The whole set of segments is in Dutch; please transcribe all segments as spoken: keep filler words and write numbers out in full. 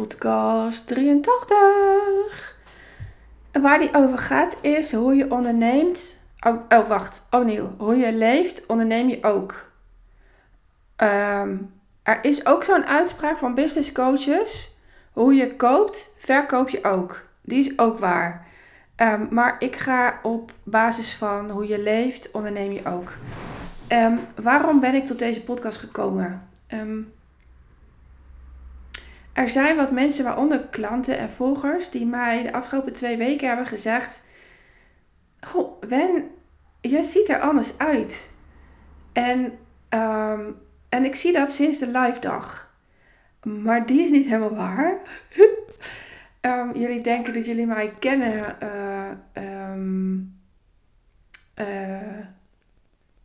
podcast drieëntachtig. Waar die over gaat is hoe je onderneemt. Oh, oh wacht, opnieuw. Hoe je leeft, onderneem je ook. Um, er is ook zo'n uitspraak van business coaches. Hoe je koopt, verkoop je ook. Die is ook waar. Um, maar ik ga op basis van hoe je leeft, onderneem je ook. Um, waarom ben ik tot deze podcast gekomen? Um, er zijn wat mensen, waaronder klanten en volgers, die mij de afgelopen twee weken hebben gezegd: goh, Wen, je ziet er anders uit. En, um, en ik zie dat sinds de live dag. Maar die is niet helemaal waar. Um, jullie denken dat jullie mij kennen uh, um, uh,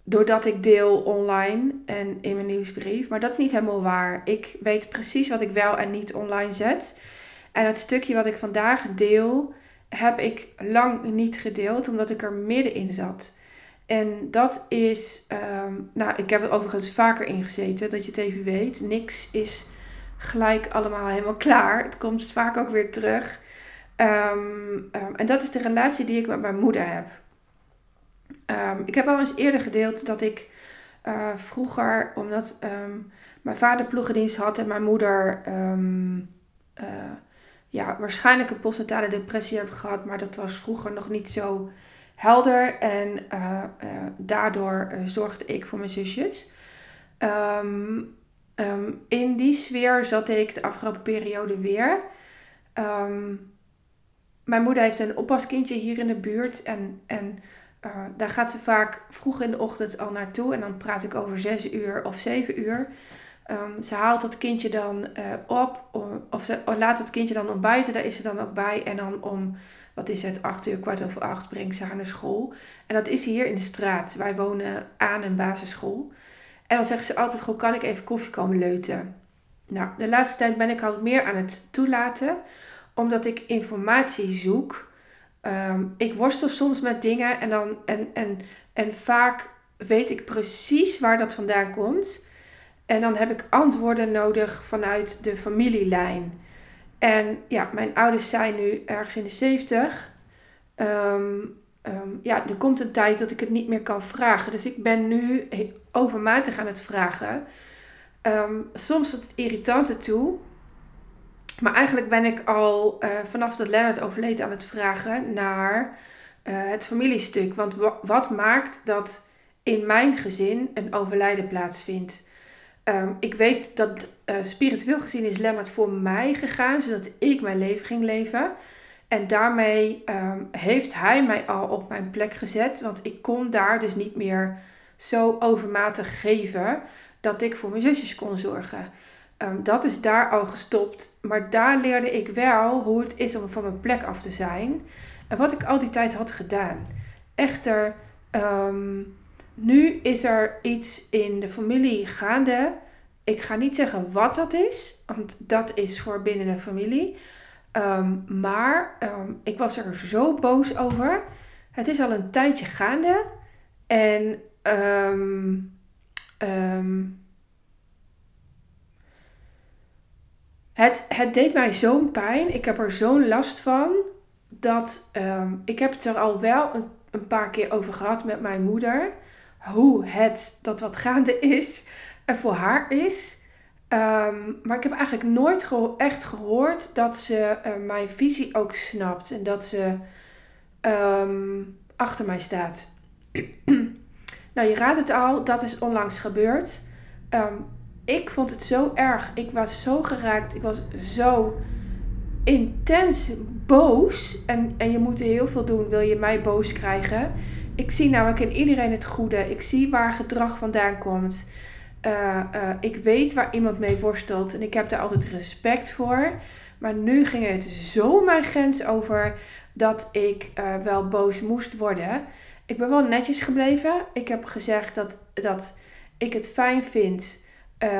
doordat ik deel online en in mijn nieuwsbrief. Maar dat is niet helemaal waar. Ik weet precies wat ik wel en niet online zet. En het stukje wat ik vandaag deel, heb ik lang niet gedeeld, omdat ik er middenin zat. En dat is... Um, nou, ik heb er overigens vaker in gezeten, dat je het even weet. Niks is gelijk allemaal helemaal klaar. Het komt vaak ook weer terug. Um, um, en dat is de relatie die ik met mijn moeder heb. Um, ik heb al eens eerder gedeeld dat ik uh, vroeger, omdat um, mijn vader ploegendienst had en mijn moeder um, uh, ja, waarschijnlijk een postnatale depressie heb gehad, maar dat was vroeger nog niet zo helder. En uh, uh, daardoor uh, zorgde ik voor mijn zusjes. Um, Um, in die sfeer zat ik de afgelopen periode weer. Um, mijn moeder heeft een oppaskindje hier in de buurt. En, en uh, daar gaat ze vaak vroeg in de ochtend al naartoe. En dan praat ik over zes uur of zeven uur. Um, ze haalt dat kindje dan uh, op. Om, of ze laat dat kindje dan ontbijten. Daar is ze dan ook bij. En dan om, wat is het, acht uur, kwart over acht brengt ze haar naar school. En dat is hier in de straat. Wij wonen aan een basisschool. En dan zeggen ze altijd: goh, kan ik even koffie komen leuten? Nou, de laatste tijd ben ik al meer aan het toelaten. Omdat ik informatie zoek. Um, ik worstel soms met dingen. En, dan, en, en, en vaak weet ik precies waar dat vandaan komt. En dan heb ik antwoorden nodig vanuit de familielijn. En ja, mijn ouders zijn nu ergens in de zeventig. Um, Um, ja, er komt een tijd dat ik het niet meer kan vragen. Dus ik ben nu overmatig aan het vragen. Um, soms tot het irritante toe. Maar eigenlijk ben ik al uh, vanaf dat Lennart overleed aan het vragen naar uh, het familiestuk. Want w- wat maakt dat in mijn gezin een overlijden plaatsvindt? Um, ik weet dat uh, spiritueel gezien is Lennart voor mij gegaan, zodat ik mijn leven ging leven. En daarmee um, heeft hij mij al op mijn plek gezet. Want ik kon daar dus niet meer zo overmatig geven dat ik voor mijn zusjes kon zorgen. Um, dat is daar al gestopt. Maar daar leerde ik wel hoe het is om van mijn plek af te zijn. En wat ik al die tijd had gedaan. Echter, um, nu is er iets in de familie gaande. Ik ga niet zeggen wat dat is. Want dat is voor binnen de familie. Um, maar um, ik was er zo boos over. Het is al een tijdje gaande. En um, um, het, het deed mij zo'n pijn. Ik heb er zo'n last van. Dat um, ik heb het er al wel een, een paar keer over gehad met mijn moeder. Hoe het dat wat gaande is. En voor haar is. Um, maar ik heb eigenlijk nooit geho- echt gehoord dat ze uh, mijn visie ook snapt. En dat ze um, achter mij staat. Nou, je raadt het al. Dat is onlangs gebeurd. Um, ik vond het zo erg. Ik was zo geraakt. Ik was zo intens boos. En, en je moet heel veel doen. Wil je mij boos krijgen? Ik zie namelijk in iedereen het goede. Ik zie waar gedrag vandaan komt. Uh, uh, ik weet waar iemand mee worstelt. En ik heb daar altijd respect voor. Maar nu ging het zo mijn grens over. Dat ik uh, wel boos moest worden. Ik ben wel netjes gebleven. Ik heb gezegd dat, dat ik het fijn vind.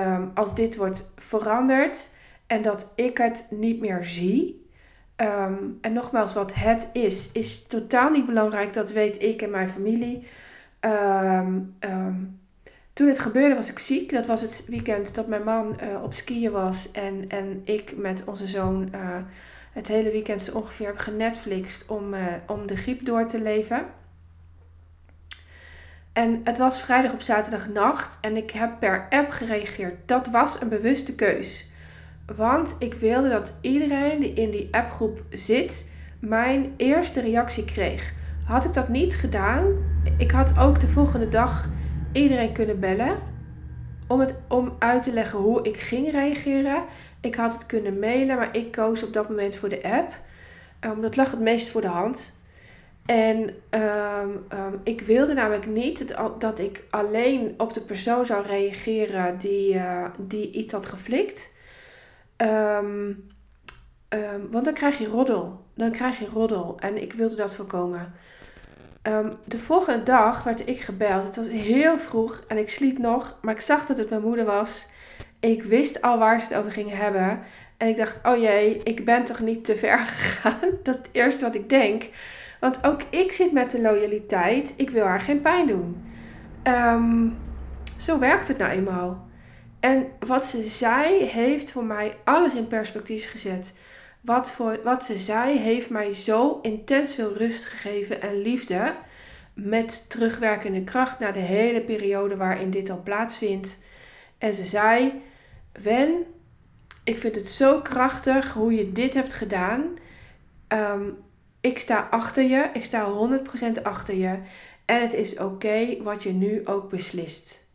Um, als dit wordt veranderd. En dat ik het niet meer zie. Um, en nogmaals, wat het is. Is totaal niet belangrijk. Dat weet ik en mijn familie. Um, um, Toen het gebeurde was ik ziek. Dat was het weekend dat mijn man uh, op skiën was. En, en ik met onze zoon uh, het hele weekend zo ongeveer heb genetflixt om, uh, om de griep door te leven. En het was vrijdag op zaterdagnacht. En ik heb per app gereageerd. Dat was een bewuste keus. Want ik wilde dat iedereen die in die appgroep zit mijn eerste reactie kreeg. Had ik dat niet gedaan, ik had ook de volgende dag iedereen kunnen bellen om, het, om uit te leggen hoe ik ging reageren. Ik had het kunnen mailen, maar ik koos op dat moment voor de app. Um, dat lag het meest voor de hand. En um, um, ik wilde namelijk niet dat, dat ik alleen op de persoon zou reageren die, uh, die iets had geflikt. Um, um, want dan krijg je roddel. Dan krijg je roddel. En ik wilde dat voorkomen. Um, de volgende dag werd ik gebeld. Het was heel vroeg en ik sliep nog. Maar ik zag dat het mijn moeder was. Ik wist al waar ze het over gingen hebben. En ik dacht, oh jee, ik ben toch niet te ver gegaan? Dat is het eerste wat ik denk. Want ook ik zit met de loyaliteit. Ik wil haar geen pijn doen. Um, zo werkt het nou eenmaal. En wat ze zei, heeft voor mij alles in perspectief gezet. Wat, voor, wat ze zei, heeft mij zo intens veel rust gegeven en liefde. Met terugwerkende kracht naar de hele periode waarin dit al plaatsvindt. En ze zei, Wen, ik vind het zo krachtig hoe je dit hebt gedaan. Um, ik sta achter je, ik sta honderd procent achter je. En het is oké wat je nu ook beslist.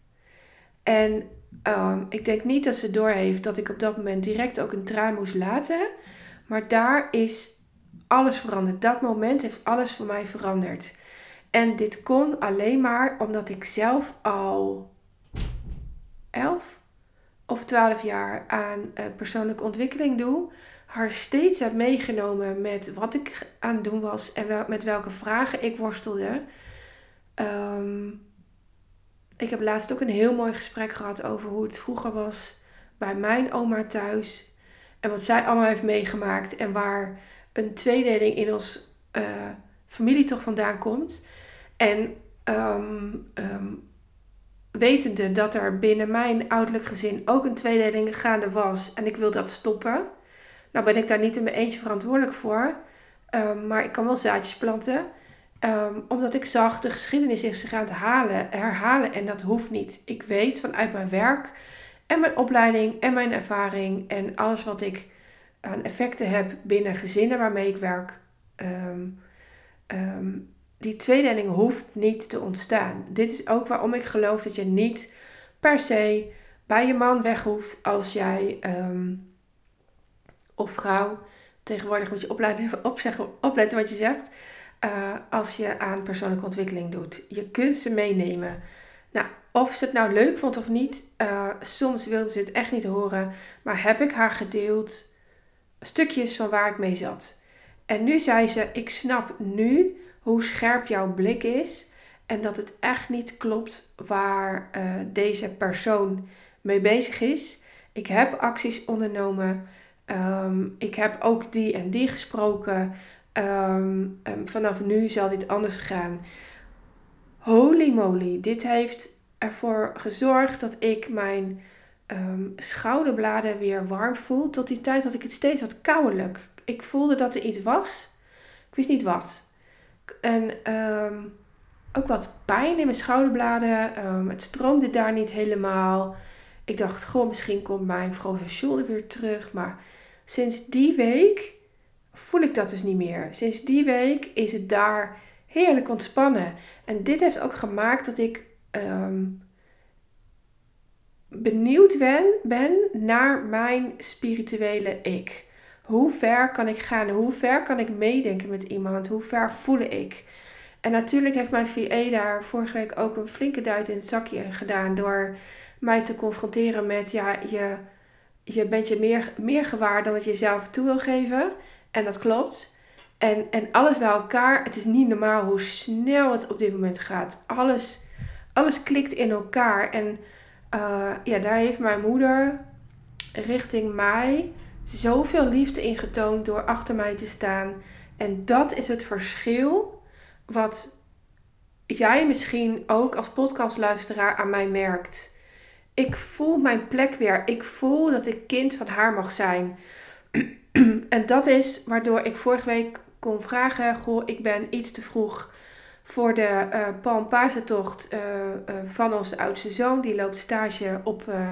En um, ik denk niet dat ze doorheeft dat ik op dat moment direct ook een traan moest laten. Maar daar is alles veranderd. Dat moment heeft alles voor mij veranderd. En dit kon alleen maar omdat ik zelf al elf of twaalf jaar aan uh, persoonlijke ontwikkeling doe. Haar steeds heb meegenomen met wat ik aan het doen was en wel, met welke vragen ik worstelde. Um, ik heb laatst ook een heel mooi gesprek gehad over hoe het vroeger was bij mijn oma thuis. En wat zij allemaal heeft meegemaakt. En waar een tweedeling in ons uh, familie toch vandaan komt. En um, um, wetende dat er binnen mijn ouderlijk gezin ook een tweedeling gaande was. En ik wil dat stoppen. Nou ben ik daar niet in mijn eentje verantwoordelijk voor. Um, maar ik kan wel zaadjes planten. Um, omdat ik zag de geschiedenis in zich aan het halen, herhalen. En dat hoeft niet. Ik weet vanuit mijn werk en mijn opleiding en mijn ervaring en alles wat ik aan effecten heb binnen gezinnen waarmee ik werk. Um, um, die tweedeling hoeft niet te ontstaan. Dit is ook waarom ik geloof dat je niet per se bij je man weg hoeft als jij um, of vrouw, tegenwoordig moet je opleiden, opzeggen, opletten wat je zegt, uh, als je aan persoonlijke ontwikkeling doet. Je kunt ze meenemen. Nou, of ze het nou leuk vond of niet, uh, soms wilde ze het echt niet horen. Maar heb ik haar gedeeld stukjes van waar ik mee zat. En nu zei ze, ik snap nu hoe scherp jouw blik is. En dat het echt niet klopt waar uh, deze persoon mee bezig is. Ik heb acties ondernomen. Um, ik heb ook die en die gesproken. Um, um, vanaf nu zal dit anders gaan. Holy moly, dit heeft ervoor gezorgd dat ik mijn um, schouderbladen weer warm voel. Tot die tijd had ik het steeds wat kouwelijk. Ik voelde dat er iets was. Ik wist niet wat. En um, ook wat pijn in mijn schouderbladen. Um, het stroomde daar niet helemaal. Ik dacht, goh, misschien komt mijn frozen shoulder weer terug. Maar sinds die week voel ik dat dus niet meer. Sinds die week is het daar heerlijk ontspannen. En dit heeft ook gemaakt dat ik um, benieuwd ben, ben naar mijn spirituele ik. Hoe ver kan ik gaan? Hoe ver kan ik meedenken met iemand? Hoe ver voel ik? En natuurlijk heeft mijn V A daar vorige week ook een flinke duit in het zakje gedaan. Door mij te confronteren met, ja, je, je bent je meer, meer gewaar dan dat je zelf toe wil geven. En dat klopt. En, en alles bij elkaar, het is niet normaal hoe snel het op dit moment gaat. Alles, alles klikt in elkaar. En uh, ja, daar heeft mijn moeder richting mij zoveel liefde in getoond door achter mij te staan. En dat is het verschil wat jij misschien ook als podcastluisteraar aan mij merkt. Ik voel mijn plek weer. Ik voel dat ik kind van haar mag zijn. En dat is waardoor ik vorige week kon vragen. Goh, ik ben iets te vroeg voor de uh, Palmpasentocht uh, uh, van onze oudste zoon. Die loopt stage op uh,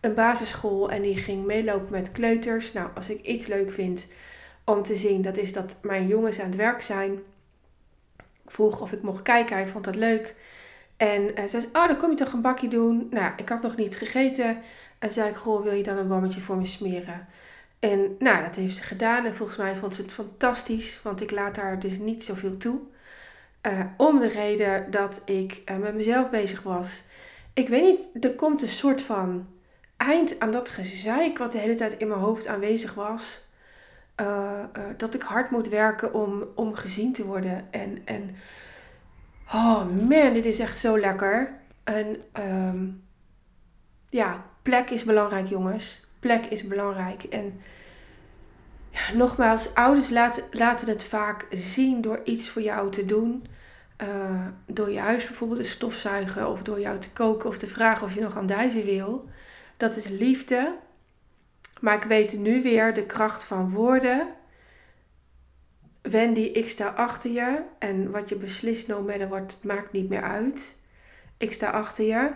een basisschool en die ging meelopen met kleuters. Nou, als ik iets leuk vind om te zien, dat is dat mijn jongens aan het werk zijn. Ik vroeg of ik mocht kijken, hij vond dat leuk. En uh, zei ze, oh, dan kom je toch een bakje doen? Nou, ik had nog niet gegeten. En zei ik, goh, wil je dan een bammetje voor me smeren? En nou, dat heeft ze gedaan en volgens mij vond ze het fantastisch, want ik laat haar dus niet zoveel toe. Uh, om de reden dat ik uh, met mezelf bezig was. Ik weet niet, er komt een soort van eind aan dat gezeik wat de hele tijd in mijn hoofd aanwezig was. Uh, uh, dat ik hard moet werken om, om gezien te worden. En, en oh man, dit is echt zo lekker. En um, ja, plek is belangrijk, jongens. Plek is belangrijk. En ja, nogmaals, ouders laten, laten het vaak zien door iets voor jou te doen. Uh, door je huis bijvoorbeeld te stofzuigen. Of door jou te koken. Of te vragen of je nog andijvie wil. Dat is liefde. Maar ik weet nu weer de kracht van woorden. Wendy, ik sta achter je. En wat je beslist, no matter what, maakt niet meer uit. Ik sta achter je.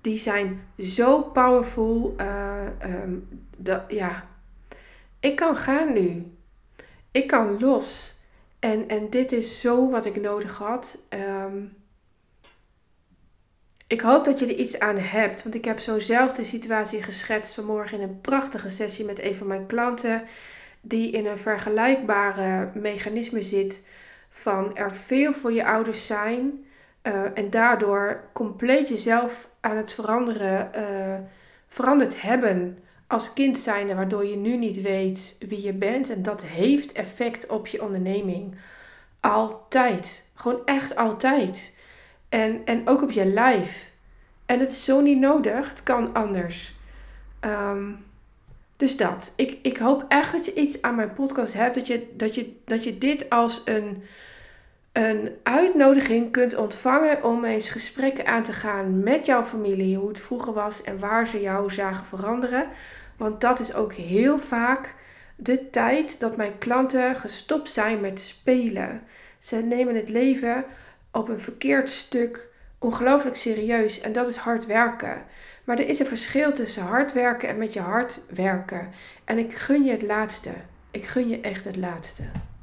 Die zijn zo powerful. Uh, um, dat, ja. Ik kan gaan nu. Ik kan los. En, en dit is zo wat ik nodig had. Um, ik hoop dat je er iets aan hebt. Want ik heb zo'nzelfde situatie geschetst vanmorgen in een prachtige sessie met een van mijn klanten. Die in een vergelijkbare mechanisme zit. Van er veel voor je ouders zijn. Uh, en daardoor compleet jezelf aan het veranderen, uh, veranderd hebben als kind zijnde, waardoor je nu niet weet wie je bent. En dat heeft effect op je onderneming. Altijd. Gewoon echt altijd. En, en ook op je lijf. En het is zo niet nodig. Het kan anders. Um, dus dat. Ik, ik hoop echt dat je iets aan mijn podcast hebt. Dat je, dat je, dat je dit als een... een uitnodiging kunt ontvangen om eens gesprekken aan te gaan met jouw familie. Hoe het vroeger was en waar ze jou zagen veranderen. Want dat is ook heel vaak de tijd dat mijn klanten gestopt zijn met spelen. Ze nemen het leven op een verkeerd stuk ongelooflijk serieus. En dat is hard werken. Maar er is een verschil tussen hard werken en met je hart werken. En ik gun je het laatste. Ik gun je echt het laatste.